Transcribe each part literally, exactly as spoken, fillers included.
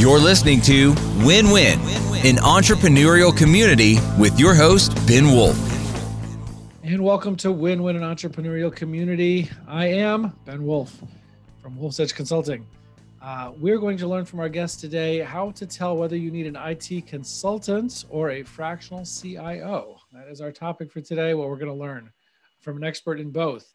You're listening to Win-Win, an entrepreneurial community with your host, Ben Wolf. And welcome to Win-Win, an entrepreneurial community. I am Ben Wolf from Wolf's Edge Consulting. Uh, we're going to learn from our guest today how to tell whether you need an I T consultant or a fractional C I O. That is our topic for today, what we're going to learn from an expert in both.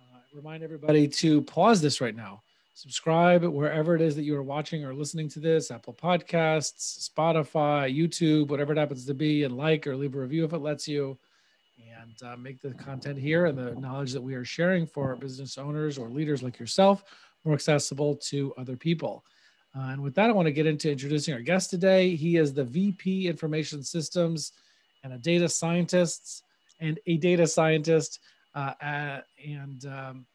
Uh, remind everybody to pause this right now. Subscribe wherever it is that you are watching or listening to this, Apple Podcasts, Spotify, YouTube, whatever it happens to be, and like or leave a review if it lets you, and uh, make the content here and the knowledge that we are sharing for our business owners or leaders like yourself more accessible to other people. Uh, and with that, I want to get into introducing our guest today. He is the V P Information Systems and a data scientist and a data scientist uh, uh, and um,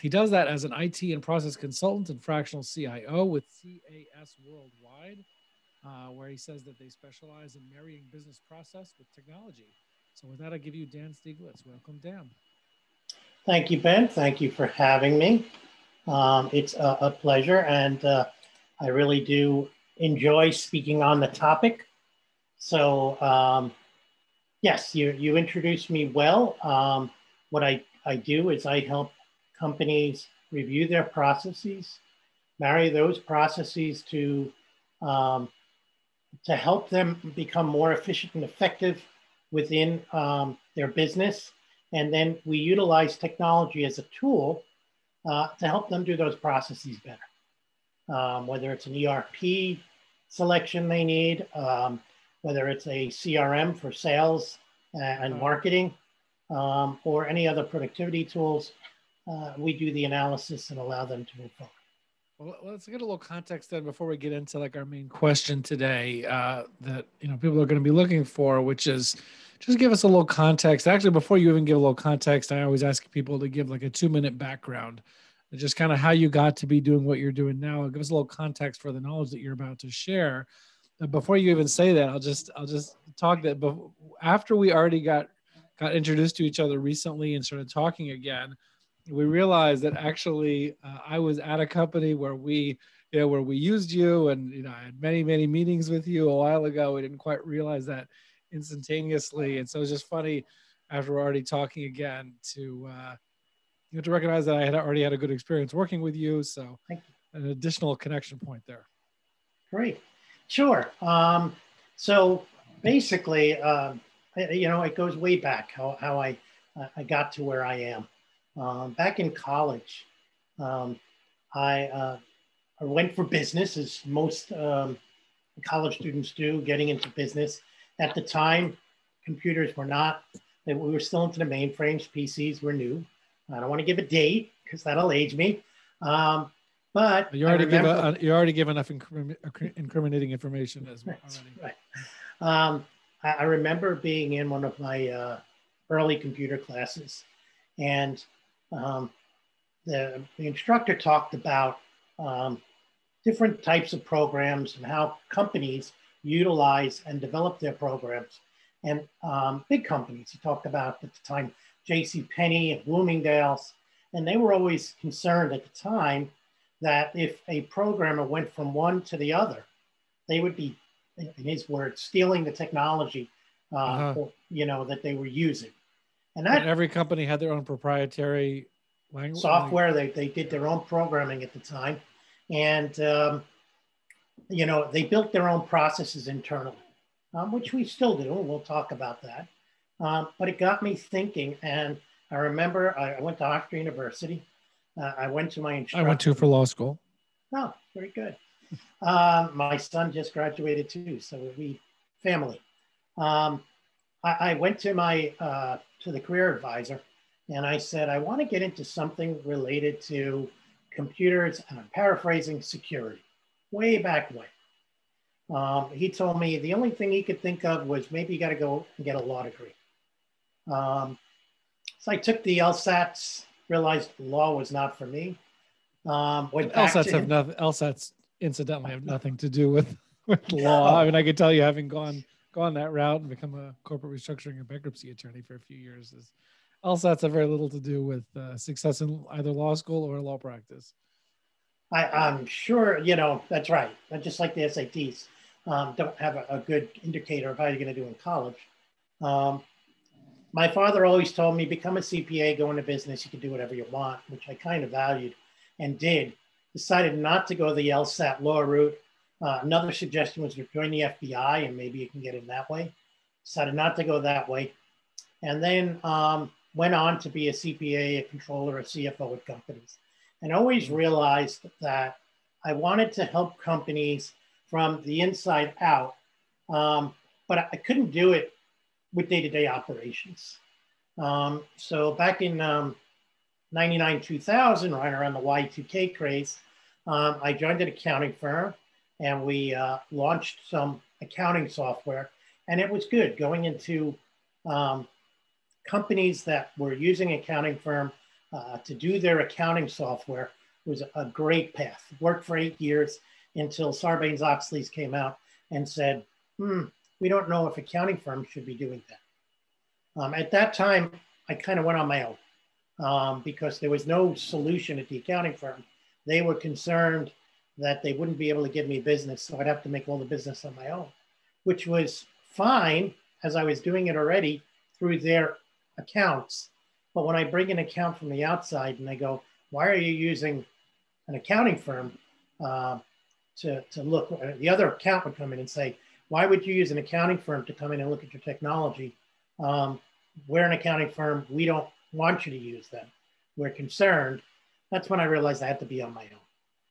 he does that as an I T and process consultant and fractional C I O with C A S Worldwide, uh, where he says that they specialize in marrying business process with technology. So with that, I give you Dan Stieglitz. Welcome, Dan. Thank you, Ben. Thank you for having me. Um, it's a, a pleasure, and uh, I really do enjoy speaking on the topic. So um, yes, you, you introduced me well. Um, what I, I do is I help companies review their processes, marry those processes to, um, to help them become more efficient and effective within um, their business. And then we utilize technology as a tool uh, to help them do those processes better. Um, whether it's an E R P selection they need, um, whether it's a C R M for sales and marketing, um, or any other productivity tools, Uh, we do the analysis and allow them to move forward. Well, let's get a little context then before we get into like our main question today uh, that, you know, people are going to be looking for, which is just give us a little context. Actually, before you even give a little context, I always ask people to give like a two minute background, just kind of how you got to be doing what you're doing now. Give us a little context for the knowledge that you're about to share. And before you even say that, I'll just, I'll just talk that before, after we already got, got introduced to each other recently and started talking again, we realized that actually uh, I was at a company where we, you know, where we used you, and you know, I had many, many meetings with you a while ago. We didn't quite realize that instantaneously, and so it's just funny after we're already talking again to uh, you know, to recognize that I had already had a good experience working with you. So Thank you. An additional connection point there. Great, sure. Um, so basically, um, you know, it goes way back how how I I got to where I am. Um, back in college, um, I, uh, I went for business, as most um, college students do, getting into business. At the time, computers were not, we were still into the mainframes, P Cs were new. I don't want to give a date because that'll age me. Um, but you already, remember, give a, you already give enough incrimin- incriminating information as well. Right. Um, I, I remember being in one of my uh, early computer classes, and Um, the, the instructor talked about um, different types of programs and how companies utilize and develop their programs. And um, big companies, he talked about at the time, JCPenney and Bloomingdale's, and they were always concerned at the time that if a programmer went from one to the other, they would be, in his words, stealing the technology uh, uh-huh. or, you know, that they were using. And, that, and every company had their own proprietary language. Software, they, they did their own programming at the time. And, um, you know, they built their own processes internally, um, which we still do. And we'll talk about that. Um, but it got me thinking. And I remember I, I went to Oxford University. Uh, I went to my instructor. I went to for law school. Oh, very good. um, my son just graduated too. So we family. Um, I, I went to my... Uh, to the career advisor. And I said, I want to get into something related to computers, and I'm paraphrasing, security, way back when. Um, he told me the only thing he could think of was maybe you got to go and get a law degree. Um, so I took the LSATs, realized law was not for me. Um, went back LSATs to have nothing, LSATs incidentally have nothing to do with, with law. I mean, I could tell you having gone gone that route and become a corporate restructuring and bankruptcy attorney for a few years is LSATs have very little to do with uh, success in either law school or law practice. I, I'm sure, you know, that's right. Just like the S A Ts um, don't have a, a good indicator of how you're going to do in college. Um, my father always told me, become a C P A, go into business, you can do whatever you want, which I kind of valued and did. Decided not to go the LSAT law route. Uh, another suggestion was to join the F B I and maybe you can get in that way. Decided not to go that way. And then um, went on to be a C P A, a controller, a C F O at companies. And always realized that I wanted to help companies from the inside out, um, but I couldn't do it with day-to-day operations. Um, so back in um, ninety-nine, two thousand, right around the Y two K craze, um, I joined an accounting firm and we uh, launched some accounting software, and it was good going into um, companies that were using accounting firm uh, to do their accounting software. Was a great path. Worked for eight years until Sarbanes-Oxley's came out and said, hmm, we don't know if accounting firms should be doing that. Um, at that time, I kind of went on my own um, because there was no solution at the accounting firm. They were concerned that they wouldn't be able to give me business, so I'd have to make all the business on my own, which was fine as I was doing it already through their accounts. But when I bring an account from the outside and they go, why are you using an accounting firm uh, to, to look? The other account would come in and say, why would you use an accounting firm to come in and look at your technology? Um, we're an accounting firm. We don't want you to use them. We're concerned. That's when I realized I had to be on my own.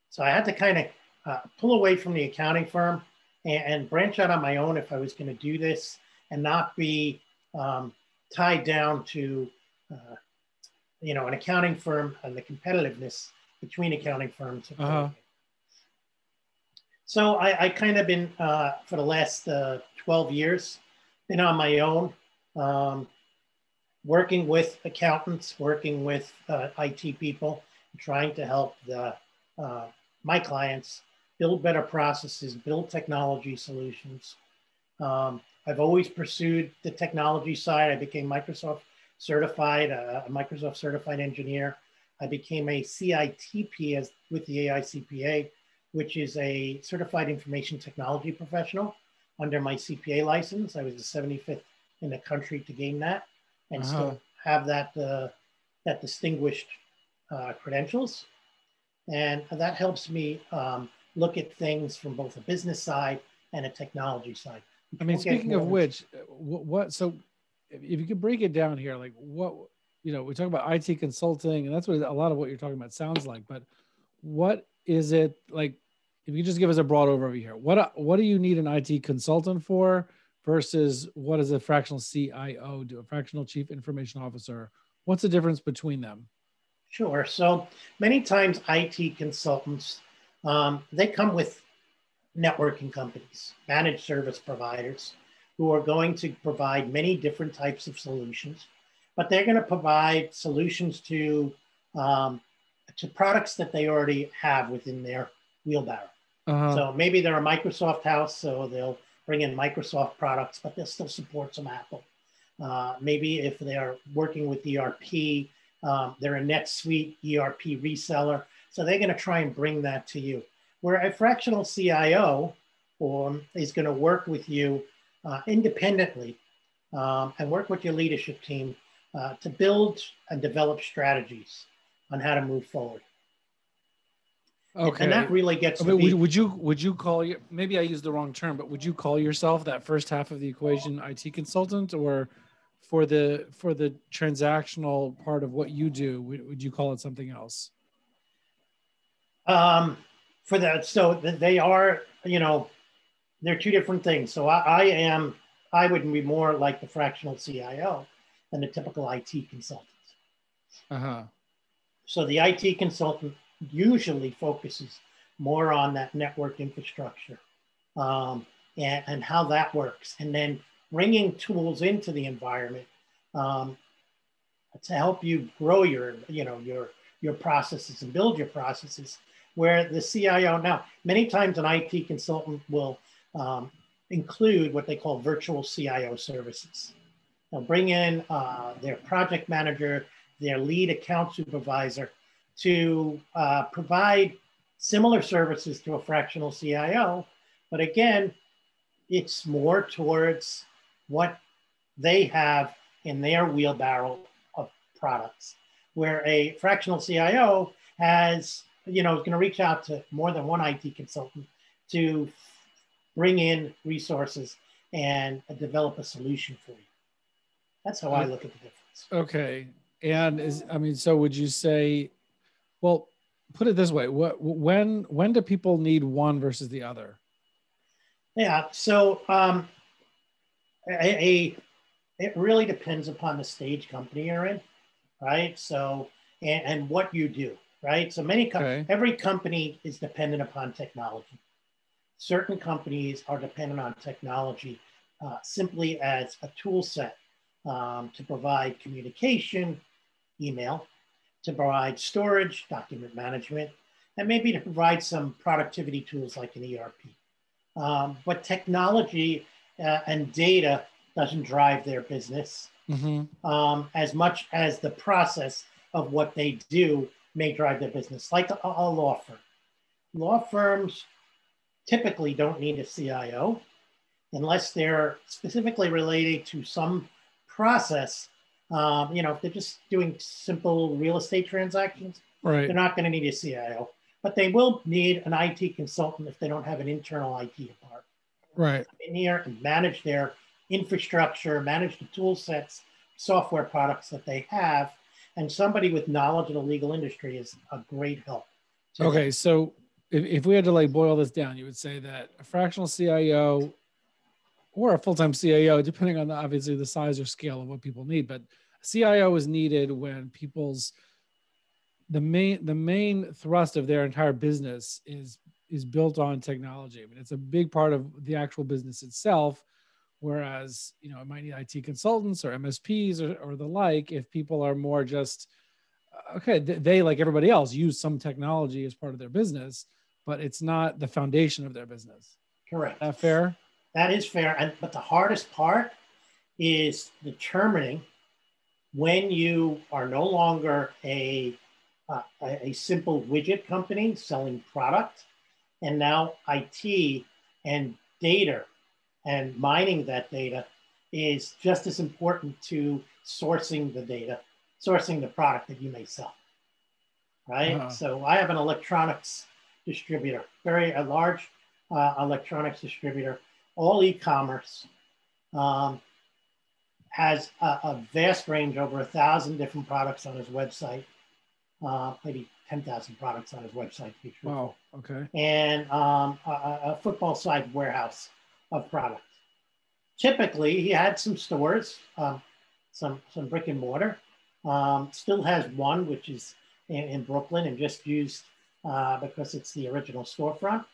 So I had to kind of uh, pull away from the accounting firm and, and branch out on my own if I was going to do this and not be um, tied down to Uh, you know, an accounting firm and the competitiveness between accounting firms. Uh-huh. So I, I kind of been, uh, for the last uh, twelve years, been on my own, um, working with accountants, working with uh, I T people, trying to help the, uh, my clients build better processes, build technology solutions. Um, I've always pursued the technology side. I became Microsoft certified, uh, a Microsoft certified engineer. I became a C I T P as, with the A I C P A, which is a certified information technology professional under my C P A license. I was the seventy-fifth in the country to gain that and uh-huh. still have that, uh, that distinguished uh, credentials. And that helps me um, look at things from both a business side and a technology side. I mean, speaking of which, what, so if you could break it down here, like what, you know, we talk about I T consulting, and that's what a lot of what you're talking about sounds like, but what is it like, if you just give us a broad overview here, what, what do you need an I T consultant for versus what does a fractional C I O do, a fractional chief information officer? What's the difference between them? Sure. So many times I T consultants, um, they come with networking companies, managed service providers, who are going to provide many different types of solutions, but they're going to provide solutions to, um, to products that they already have within their wheelbarrow. Uh-huh. So maybe they're a Microsoft house, so they'll bring in Microsoft products, but they'll still support some Apple. Uh, maybe if they are working with E R P, um, they're a NetSuite E R P reseller. So they're going to try and bring that to you. Where a fractional C I O um, is going to work with you Uh, independently um, and work with your leadership team uh, to build and develop strategies on how to move forward. Okay. And that really gets I mean, would, would you would you call your, maybe I used the wrong term, but would you call yourself that first half of the equation I T consultant, or for the for the transactional part of what you do, would, would you call it something else? Um, for that, so they are, you know, they're two different things. So I, I am, I would be more like the fractional C I O than the typical I T consultant. Uh-huh. So the I T consultant usually focuses more on that network infrastructure um, and, and how that works. And then bringing tools into the environment um, to help you grow your, you know, your, your processes and build your processes, where the C I O, now, many times an I T consultant will Um, include what they call virtual C I O services. They'll bring in uh, their project manager, their lead account supervisor to uh, provide similar services to a fractional C I O, but again, it's more towards what they have in their wheelbarrow of products, where a fractional C I O has, you know, is going to reach out to more than one I T consultant to bring in resources and develop a solution for you. That's how I look at the difference. Okay. And is, I mean, so would you say, well, put it this way, what, when, when do people need one versus the other? Yeah. So um, a, a, it really depends upon the stage company you're in, right? So, and, and what you do, right? So many, com- okay. every company is dependent upon technology. Certain companies are dependent on technology uh, simply as a tool set um, to provide communication, email, to provide storage, document management, and maybe to provide some productivity tools like an E R P. Um, but technology uh, and data doesn't drive their business mm-hmm. um, as much as the process of what they do may drive their business, like a, a law firm. Law firms typically don't need a C I O unless they're specifically related to some process. Um, you know, if they're just doing simple real estate transactions, right. they're not going to need a C I O, but they will need an I T consultant if they don't have an internal I T department. Right. In here and manage their infrastructure, manage the tool sets, software products that they have, and somebody with knowledge of the legal industry is a great help. Okay, them. So if, if we had to like boil this down, you would say that a fractional C I O or a full-time C I O, depending on the, obviously the size or scale of what people need, but C I O is needed when people's the main the main thrust of their entire business is is built on technology. I mean, it's a big part of the actual business itself. Whereas, you know, it might need I T consultants or M S Ps or, or the like, if people are more just, okay, they, they, like everybody else, use some technology as part of their business, but it's not the foundation of their business. Correct. Is that fair? That is fair. And, but the hardest part is determining when you are no longer a, uh, a simple widget company selling product, and now I T and data and mining that data is just as important to sourcing the data, sourcing the product that you may sell, right? Uh-huh. So I have an electronics distributor, very a large uh, electronics distributor, all e-commerce, um, has a, a vast range, over a thousand different products on his website, uh, maybe ten thousand products on his website. To be true. Wow, okay. And um, a, a football side warehouse of product. Typically, he had some stores, um, some, some brick and mortar, um, still has one, which is in, in Brooklyn and just used uh, because it's the original storefront.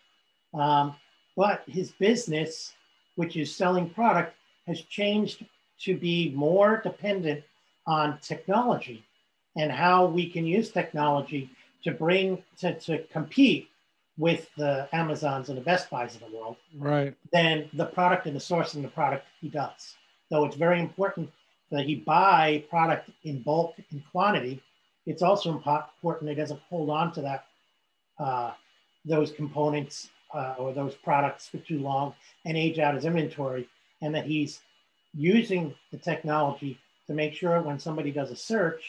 Um, but his business, which is selling product, has changed to be more dependent on technology and how we can use technology to bring, to, to compete with the Amazons and the Best Buys of the world, right? Then the product and the sourcing of the product he does. So it's very important that he buy product in bulk and quantity. It's also important he doesn't hold on to that, uh, those components uh, or those products for too long and age out his inventory, and that he's using the technology to make sure when somebody does a search,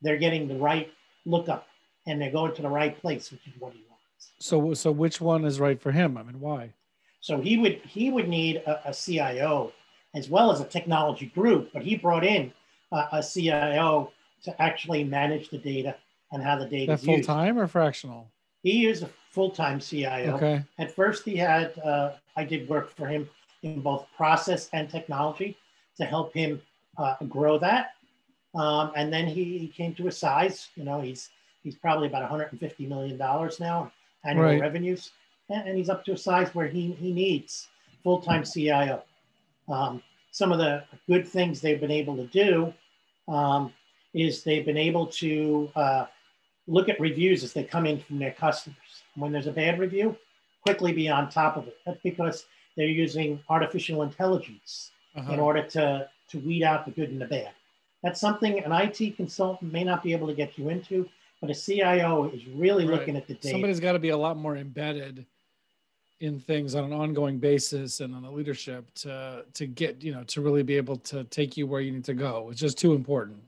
they're getting the right lookup and they're going to the right place, which is what he wants. So, so which one is right for him? I mean, why? So he would he would need a, a C I O as well as a technology group, but he brought in a, a C I O to actually manage the data and how the data is used. Full time or fractional? He used a full time C I O. Okay. At first, he had uh, I did work for him in both process and technology to help him uh, grow that, um, and then he, he came to a size. You know, he's he's probably about one hundred fifty million dollars now. Annual right. revenues, and he's up to a size where he, he needs full-time C I O. Um, some of the good things they've been able to do um, is they've been able to uh, look at reviews as they come in from their customers. When there's a bad review, quickly be on top of it. That's because they're using artificial intelligence uh-huh. in order to, to weed out the good and the bad. That's something an I T consultant may not be able to get you into But a C I O is really right. looking at the data. Somebody's got to be a lot more embedded in things on an ongoing basis and on the leadership to, to get, you know, to really be able to take you where you need to go. It's just too important.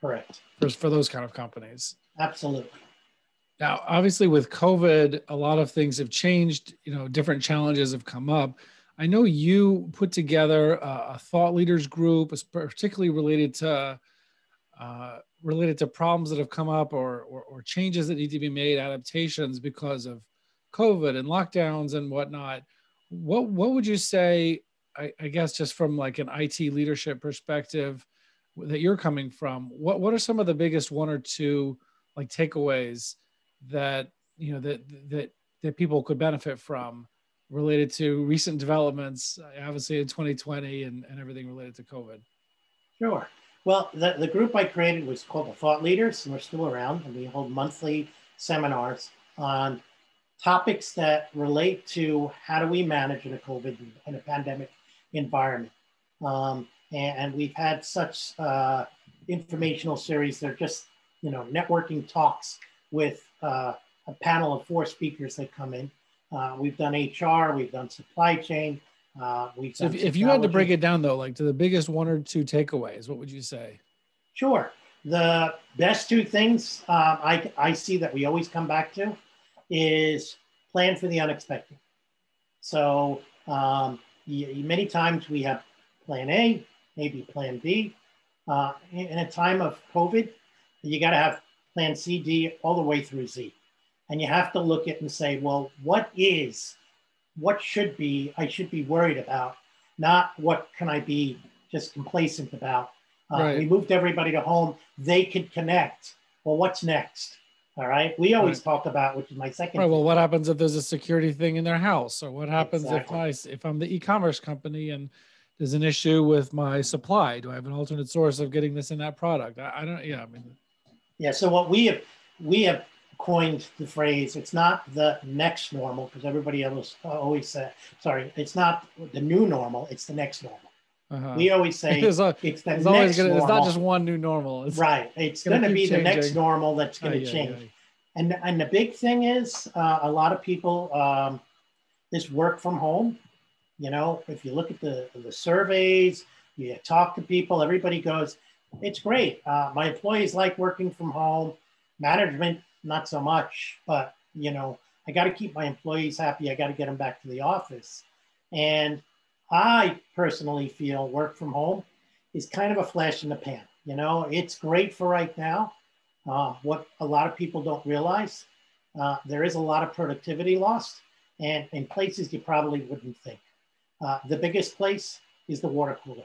Correct. For, for those kind of companies. Absolutely. Now, obviously with COVID, a lot of things have changed, you know, different challenges have come up. I know you put together a, a thought leaders group, particularly related to uh, related to problems that have come up or, or, or changes that need to be made, adaptations because of COVID and lockdowns and whatnot. What, what would you say, I, I guess, just from like an I T leadership perspective that you're coming from, what, what are some of the biggest one or two like takeaways that, you know, that, that, that people could benefit from related to recent developments, obviously in twenty twenty and, and everything related to COVID? Sure. Well, the, the group I created was called the Thought Leaders, and we're still around, and we hold monthly seminars on topics that relate to how do we manage in a COVID and a pandemic environment. Um, and, and we've had such uh, informational series. They're just, you know, networking talks with uh, a panel of four speakers that come in. Uh, we've done H R, we've done supply chain. Uh, we've done so if, if you had to break it down though, like to the biggest one or two takeaways, what would you say? Sure. The best two things uh, I, I see that we always come back to is plan for the unexpected. So um, y many times we have plan A, maybe plan B. Uh, in, in a time of COVID, you got to have plan C, D, all the way through Z. And you have to look at and say, well, what is, what should be, I should be worried about, not what can I be just complacent about. Uh, right. We moved everybody to home. They could connect. Well, what's next? All right. We always right. talk about, which is my second. Right. Well, what happens if there's a security thing in their house? Or what happens exactly. if I, if I'm the e-commerce company and there's an issue with my supply? Do I have an alternate source of getting this and that product? I, I don't, yeah. I mean, yeah. So what we have, we have, coined the phrase, it's not the next normal, because everybody else always said, sorry, it's not the new normal, it's the next normal. Uh-huh. We always say it's, a, it's the it's next always gonna, normal. It's not just one new normal. It's right. It's going to be changing. The next normal that's going to oh, yeah, change. Yeah, yeah. And, and the big thing is uh, a lot of people, um, this work from home, you know, if you look at the, the surveys, you talk to people, everybody goes, it's great. Uh, my employees like working from home. Management, not so much, but you know, I got to keep my employees happy. I got to get them back to the office. And I personally feel work from home is kind of a flash in the pan. You know, it's great for right now. Uh, what a lot of people don't realize, uh, there is a lot of productivity lost and in places you probably wouldn't think. Uh, the biggest place is the water cooler.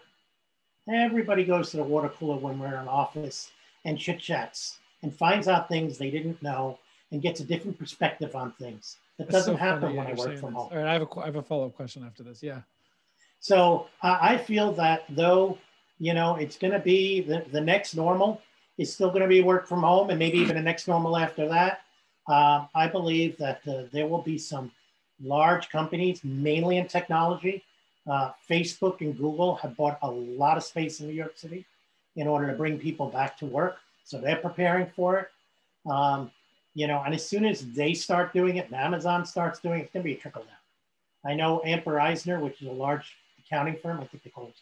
Everybody goes to the water cooler when we're in an office and chit chats and finds out things they didn't know and gets a different perspective on things. That That's doesn't so happen funny, when yeah, I work from this. home. All right, I have a, I have a follow-up question after this, yeah. So uh, I feel that though, you know, it's gonna be the, the next normal is still gonna be work from home and maybe even the next normal after that. Uh, I believe that uh, there will be some large companies, mainly in technology. Uh, Facebook and Google have bought a lot of space in New York City in order to bring people back to work. So they're preparing for it, um, you know, and as soon as they start doing it and Amazon starts doing it, it's going to be a trickle down. I know Amper Eisner, which is a large accounting firm, I think they call it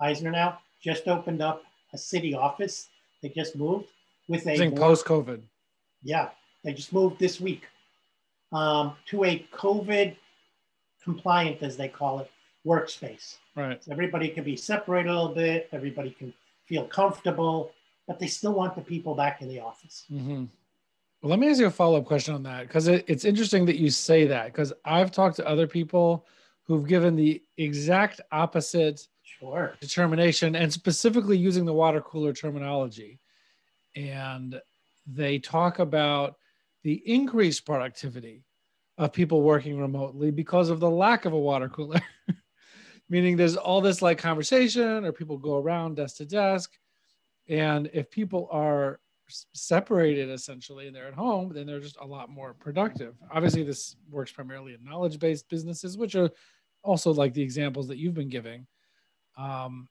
Eisner now, just opened up a city office. They just moved with a- I think post-COVID. Yeah, they just moved this week um, to a COVID compliant, as they call it, workspace. Right. So everybody can be separated a little bit. Everybody can feel comfortable, but they still want the people back in the office. Mm-hmm. Well, let me ask you a follow-up question on that, because it, it's interesting that you say that, because I've talked to other people who've given the exact opposite sure. determination, and specifically using the water cooler terminology. And they talk about the increased productivity of people working remotely because of the lack of a water cooler, meaning there's all this like conversation or people go around desk to desk. And if people are separated essentially and they're at home, then they're just a lot more productive. Obviously this works primarily in knowledge-based businesses, which are also like the examples that you've been giving. Um,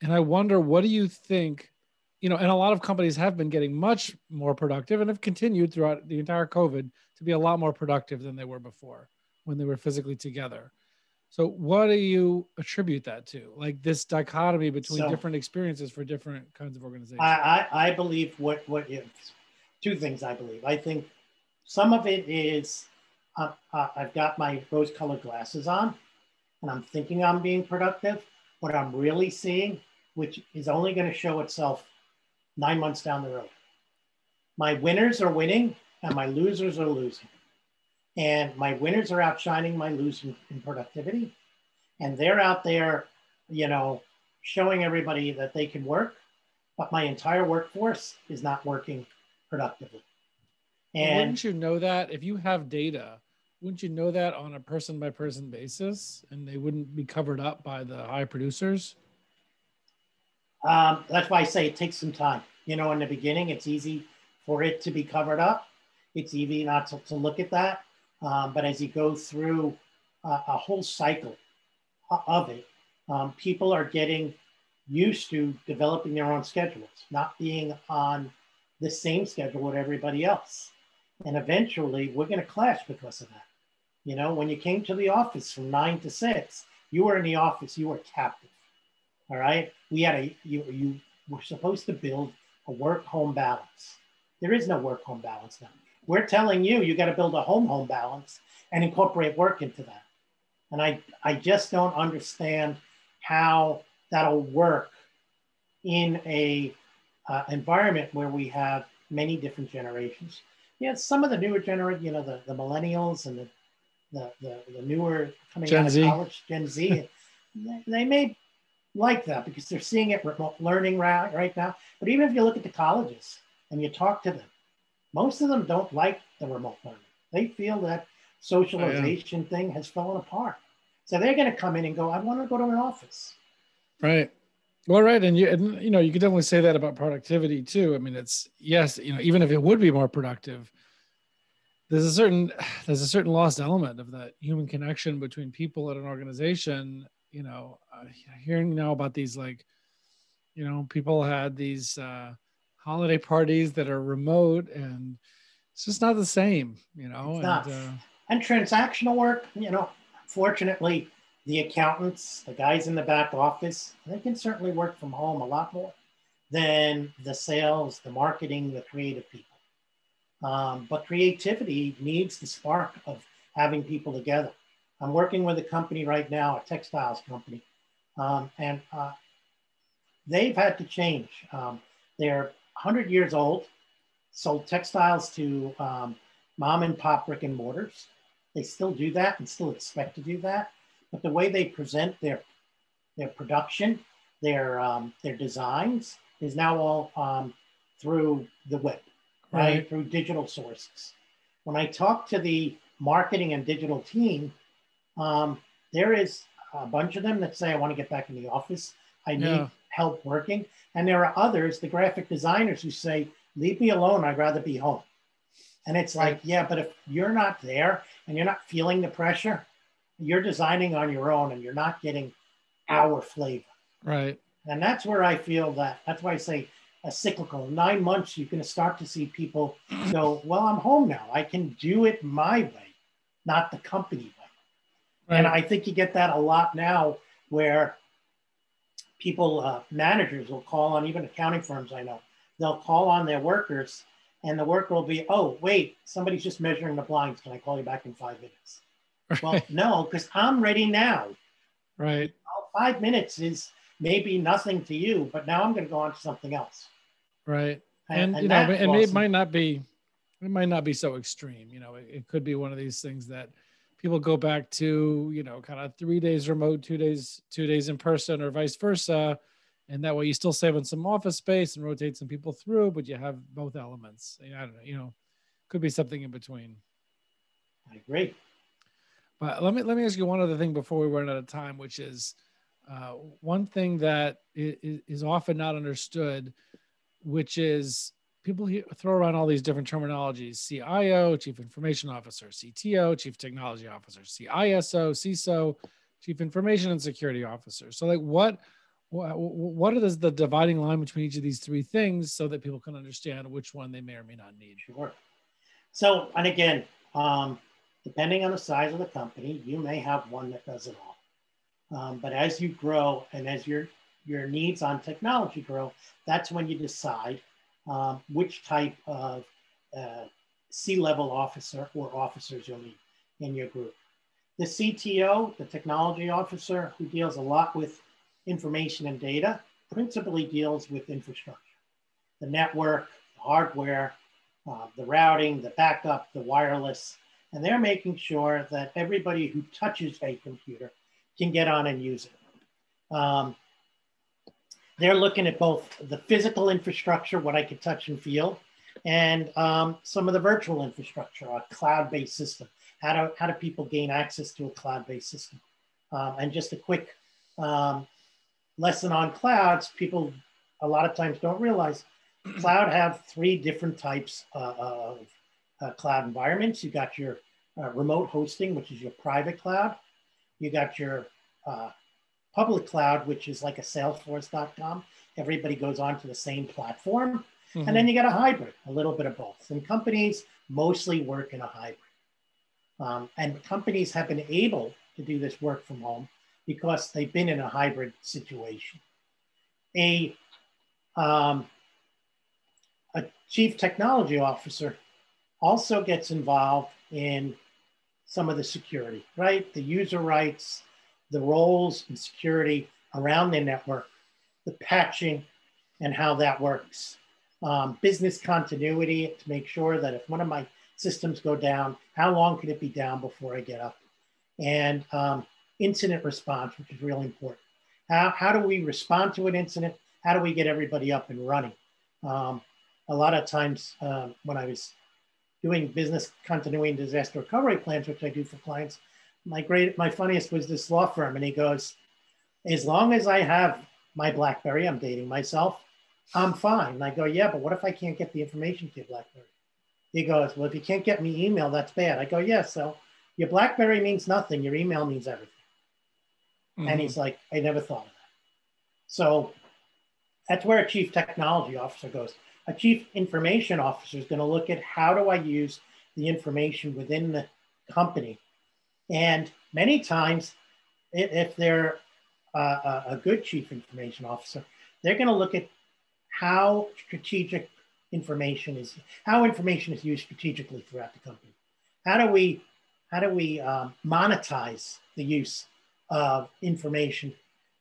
and I wonder, what do you think you know, and a lot of companies have been getting much more productive and have continued throughout the entire COVID to be a lot more productive than they were before when they were physically together. So what do you attribute that to? Like this dichotomy between so, different experiences for different kinds of organizations? I, I, I believe what, what is, two things I believe. I think some of it is uh, uh, I've got my rose-colored glasses on and I'm thinking I'm being productive. What I'm really seeing, which is only going to show itself nine months down the road. My winners are winning and my losers are losing. And my winners are outshining my losers in productivity. And they're out there, you know, showing everybody that they can work, but my entire workforce is not working productively. And wouldn't you know that if you have data, wouldn't you know that on a person by person basis and they wouldn't be covered up by the high producers? Um, that's why I say it takes some time. You know, in the beginning, it's easy for it to be covered up. It's easy not to, to look at that. Um, but as you go through uh, a whole cycle of it, um, people are getting used to developing their own schedules, not being on the same schedule with everybody else. And eventually we're going to clash because of that. You know, when you came to the office from nine to six, you were in the office, you were captive. All right. We had a, you, you were supposed to build a work-home balance. There is no work-home balance now. We're telling you, you got to build a home-home balance and incorporate work into that. And I, I just don't understand how that'll work in a uh, environment where we have many different generations. Yeah, some of the newer generation, you know, the, the millennials and the, the, the, the newer coming Gen out of Z. college, Gen Z, they, they may like that because they're seeing it remote learning right, right now. But even if you look at the colleges and you talk to them, most of them don't like the remote learning. They feel that socialization oh, yeah. thing has fallen apart. So they're going to come in and go, I want to go to an office. Right. Well, right. And you, and, you know, you could definitely say that about productivity too. I mean, it's yes, you know, even if it would be more productive, there's a certain, there's a certain lost element of that human connection between people at an organization. You know, uh, hearing now about these, like, you know, people had these uh, holiday parties that are remote and it's just not the same, you know. It's not. And, uh, and transactional work, you know, fortunately, the accountants, the guys in the back office, they can certainly work from home a lot more than the sales, the marketing, the creative people. Um, but creativity needs the spark of having people together. I'm working with a company right now, a textiles company, um, and uh, they've had to change. Um, they're one hundred years old, sold textiles to um, mom and pop brick and mortars. They still do that and still expect to do that. But the way they present their, their production, their, um, their designs is now all um, through the web, right? right? Through digital sources. When I talk to the marketing and digital team, Um, there is a bunch of them that say, I want to get back in the office. I need yeah. help working. And there are others, the graphic designers, who say, leave me alone. I'd rather be home. And it's like, right. yeah, but if you're not there and you're not feeling the pressure, you're designing on your own and you're not getting our flavor. Right. And that's where I feel that. That's why I say a cyclical nine months, you're going to start to see people go, well, I'm home now. I can do it my way, not the company way. And I think you get that a lot now where people, uh, managers will call on, even accounting firms I know, they'll call on their workers and the worker will be, oh, wait, somebody's just measuring the blinds. Can I call you back in five minutes? Right. Well, no, because I'm ready now. Right. Well, five minutes is maybe nothing to you, but now I'm going to go on to something else. Right. And, and, and you know, and awesome. It might not be, it might not be so extreme. You know, it, it could be one of these things that people go back to, you know, kind of three days remote, two days, two days in person, or vice versa. And that way you still save on some office space and rotate some people through, but you have both elements. I don't know, you know, could be something in between. I agree. But let me, let me ask you one other thing before we run out of time, which is uh, one thing that is often not understood, which is people throw around all these different terminologies, C I O, Chief Information Officer, C T O, Chief Technology Officer, C I S O, C I S O, Chief Information and Security Officer. So like what, what is the dividing line between each of these three things so that people can understand which one they may or may not need? Sure. So, and again, um, depending on the size of the company, you may have one that does it all. Um, but as you grow and as your, your needs on technology grow, that's when you decide um, which type of uh, C-level officer or officers you'll need in your group. The C T O, the technology officer, who deals a lot with information and data, principally deals with infrastructure, the network, the hardware, uh, the routing, the backup, the wireless, and they're making sure that everybody who touches a computer can get on and use it. Um, they're looking at both the physical infrastructure, what I can touch and feel, and um, some of the virtual infrastructure, a cloud-based system. How do, how do people gain access to a cloud-based system? Um, and just a quick um, lesson on clouds, people a lot of times don't realize cloud have three different types uh, of uh, cloud environments. You got your uh, remote hosting, which is your private cloud. You got your uh, public cloud, which is like a Salesforce dot com. Everybody goes on to the same platform. Mm-hmm. And then you got a hybrid, a little bit of both. And companies mostly work in a hybrid. Um, and companies have been able to do this work from home because they've been in a hybrid situation. A, um, a chief technology officer also gets involved in some of the security, right? The user rights, the roles and security around their network, the patching and how that works. Um, business continuity to make sure that if one of my systems go down, how long can it be down before I get up? And um, incident response, which is really important. How, how do we respond to an incident? How do we get everybody up and running? Um, a lot of times uh, when I was doing business continuity and disaster recovery plans, which I do for clients, my, great, my funniest was this law firm. And he goes, as long as I have my BlackBerry, I'm dating myself, I'm fine. And I go, yeah, but what if I can't get the information to your BlackBerry? He goes, well, if you can't get me email, that's bad. I go, yeah, so your BlackBerry means nothing. Your email means everything. Mm-hmm. And he's like, I never thought of that. So that's where a chief technology officer goes. A chief information officer is going to look at how do I use the information within the company. And many times, if they're a good chief information officer, they're going to look at how strategic information is, how information is used strategically throughout the company. How do we, how do we um, monetize the use of information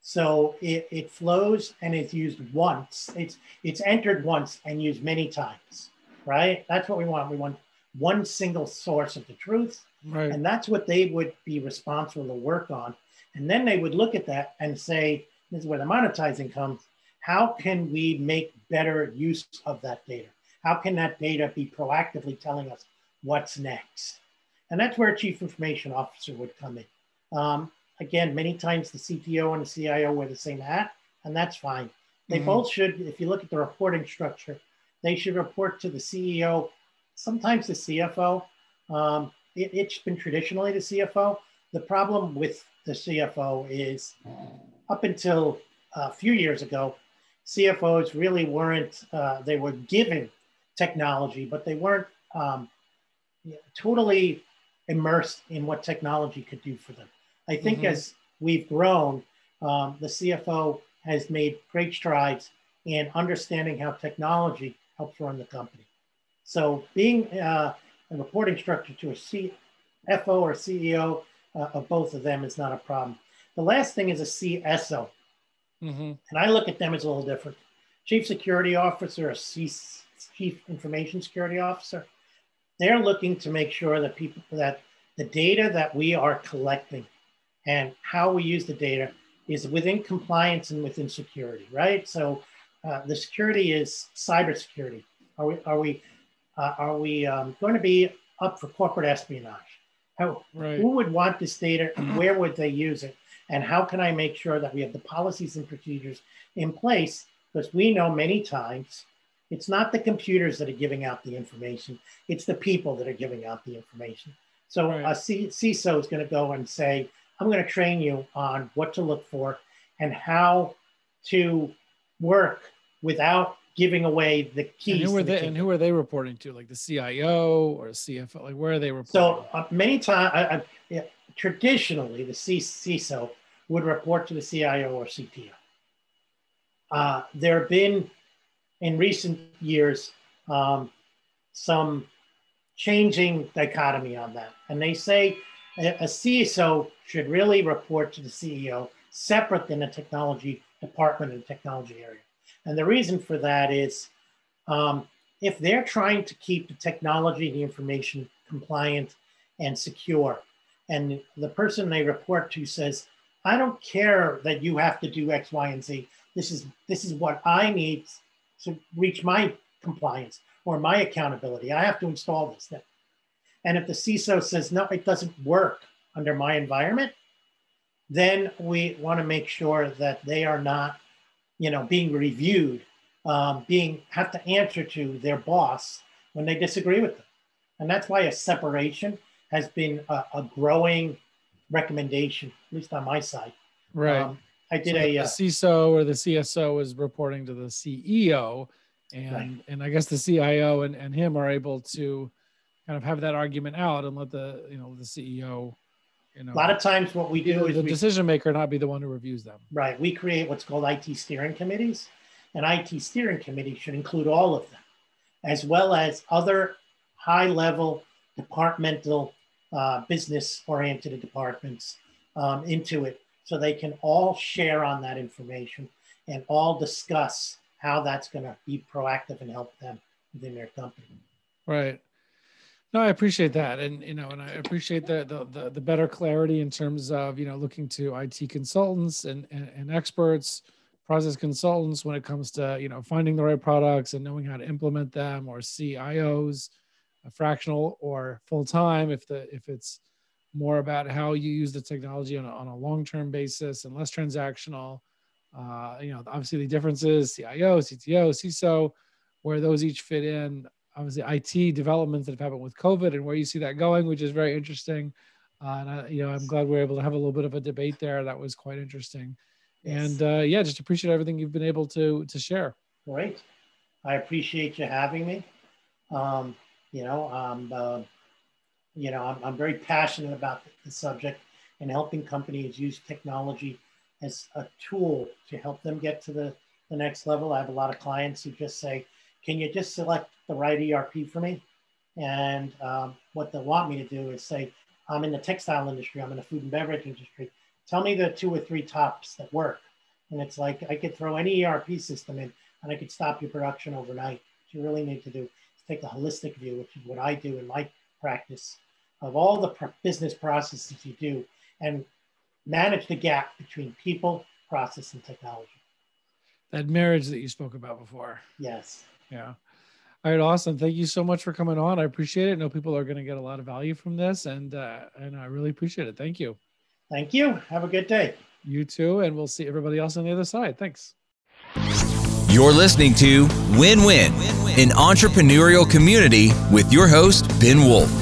so it, it flows and it's used once, it's, it's entered once and used many times, right? That's what we want. We want one single source of the truth. Right. And that's what they would be responsible to work on. And then they would look at that and say, this is where the monetizing comes. How can we make better use of that data? How can that data be proactively telling us what's next? And that's where a chief information officer would come in. Um, again, many times the C T O and the C I O wear the same hat, and that's fine. They mm-hmm. both should, if you look at the reporting structure, they should report to the C E O, sometimes the C F O. Um, it, it's been traditionally the C F O. The problem with the C F O is up until a few years ago, C F Os really weren't, uh, they were given technology, but they weren't um, totally immersed in what technology could do for them. I think mm-hmm. as we've grown, um, the C F O has made great strides in understanding how technology helps run the company. So being uh, a reporting structure to a C F O or C E O uh, of both of them is not a problem. The last thing is a C S O. Mm-hmm. And I look at them as a little different. Chief Security Officer, or Chief Information Security Officer, they're looking to make sure that people that the data that we are collecting and how we use the data is within compliance and within security, right? So uh, the security is cybersecurity. Are we are we uh, are we um, going to be up for corporate espionage? How, right. Who would want this data? And where would they use it? And how can I make sure that we have the policies and procedures in place? Because we know many times it's not the computers that are giving out the information, it's the people that are giving out the information. So right. a C I S O is going to go and say, I'm going to train you on what to look for and how to work without giving away the keys. And who are they, the and who are they reporting to? Like the C I O or C F O? Like where are they reporting? So uh, many times, uh, uh, traditionally, the C I S O would report to the C I O or C T O. Uh, there have been, in recent years, um, some changing dichotomy on that. And they say a C I S O should really report to the C E O separate than a technology department and technology area. And the reason for that is um, if they're trying to keep the technology and the information compliant and secure, and the person they report to says, I don't care that you have to do X, Y, and Z. This is, this is what I need to reach my compliance or my accountability. I have to install this thing. And if the C I S O says, no, it doesn't work under my environment, then we want to make sure that they are not, you know, being reviewed, um, being have to answer to their boss when they disagree with them. And that's why a separation has been a, a growing recommendation, at least on my side. Right. Um, I did so a the C I S O or the C S O is reporting to the C E O, and right. and I guess the C I O and, and him are able to kind of have that argument out and let the you know the C E O, you know. A lot of times, what we do is the we, decision maker not be the one who reviews them. Right. We create what's called I T steering committees, and I T steering committees should include all of them, as well as other high-level departmental uh, business-oriented departments um, into it. So they can all share on that information and all discuss how that's going to be proactive and help them within their company. Right. No, I appreciate that. And, you know, and I appreciate the, the, the, the better clarity in terms of, you know, looking to I T consultants and, and, and experts, process consultants when it comes to, you know, finding the right products and knowing how to implement them, or C I Os, a fractional or full-time if the, if it's, more about how you use the technology on a, on a long-term basis and less transactional. Uh, you know, obviously the differences, C I O, C T O, C I S O, where those each fit in. Obviously, I T developments that have happened with COVID and where you see that going, which is very interesting. Uh, and I, you know, I'm glad we were able to have a little bit of a debate there. That was quite interesting. Yes. And uh, yeah, just appreciate everything you've been able to to share. Great, I appreciate you having me. Um, you know, um. Uh, You know, I'm, I'm very passionate about the, the subject and helping companies use technology as a tool to help them get to the, the next level. I have a lot of clients who just say, can you just select the right E R P for me? And um, what they want me to do is say, I'm in the textile industry, I'm in the food and beverage industry. Tell me the two or three tops that work. And it's like, I could throw any E R P system in and I could stop your production overnight. What you really need to do is take the holistic view, which is what I do in my practice, of all the business processes you do and manage the gap between people, process, and technology. That marriage that you spoke about before. Yes. Yeah. All right. Awesome. Thank you so much for coming on. I appreciate it. I know people are going to get a lot of value from this, and, uh, and I really appreciate it. Thank you. Thank you. Have a good day. You too. And we'll see everybody else on the other side. Thanks. You're listening to Win Win, an entrepreneurial community with your host, Ben Wolf.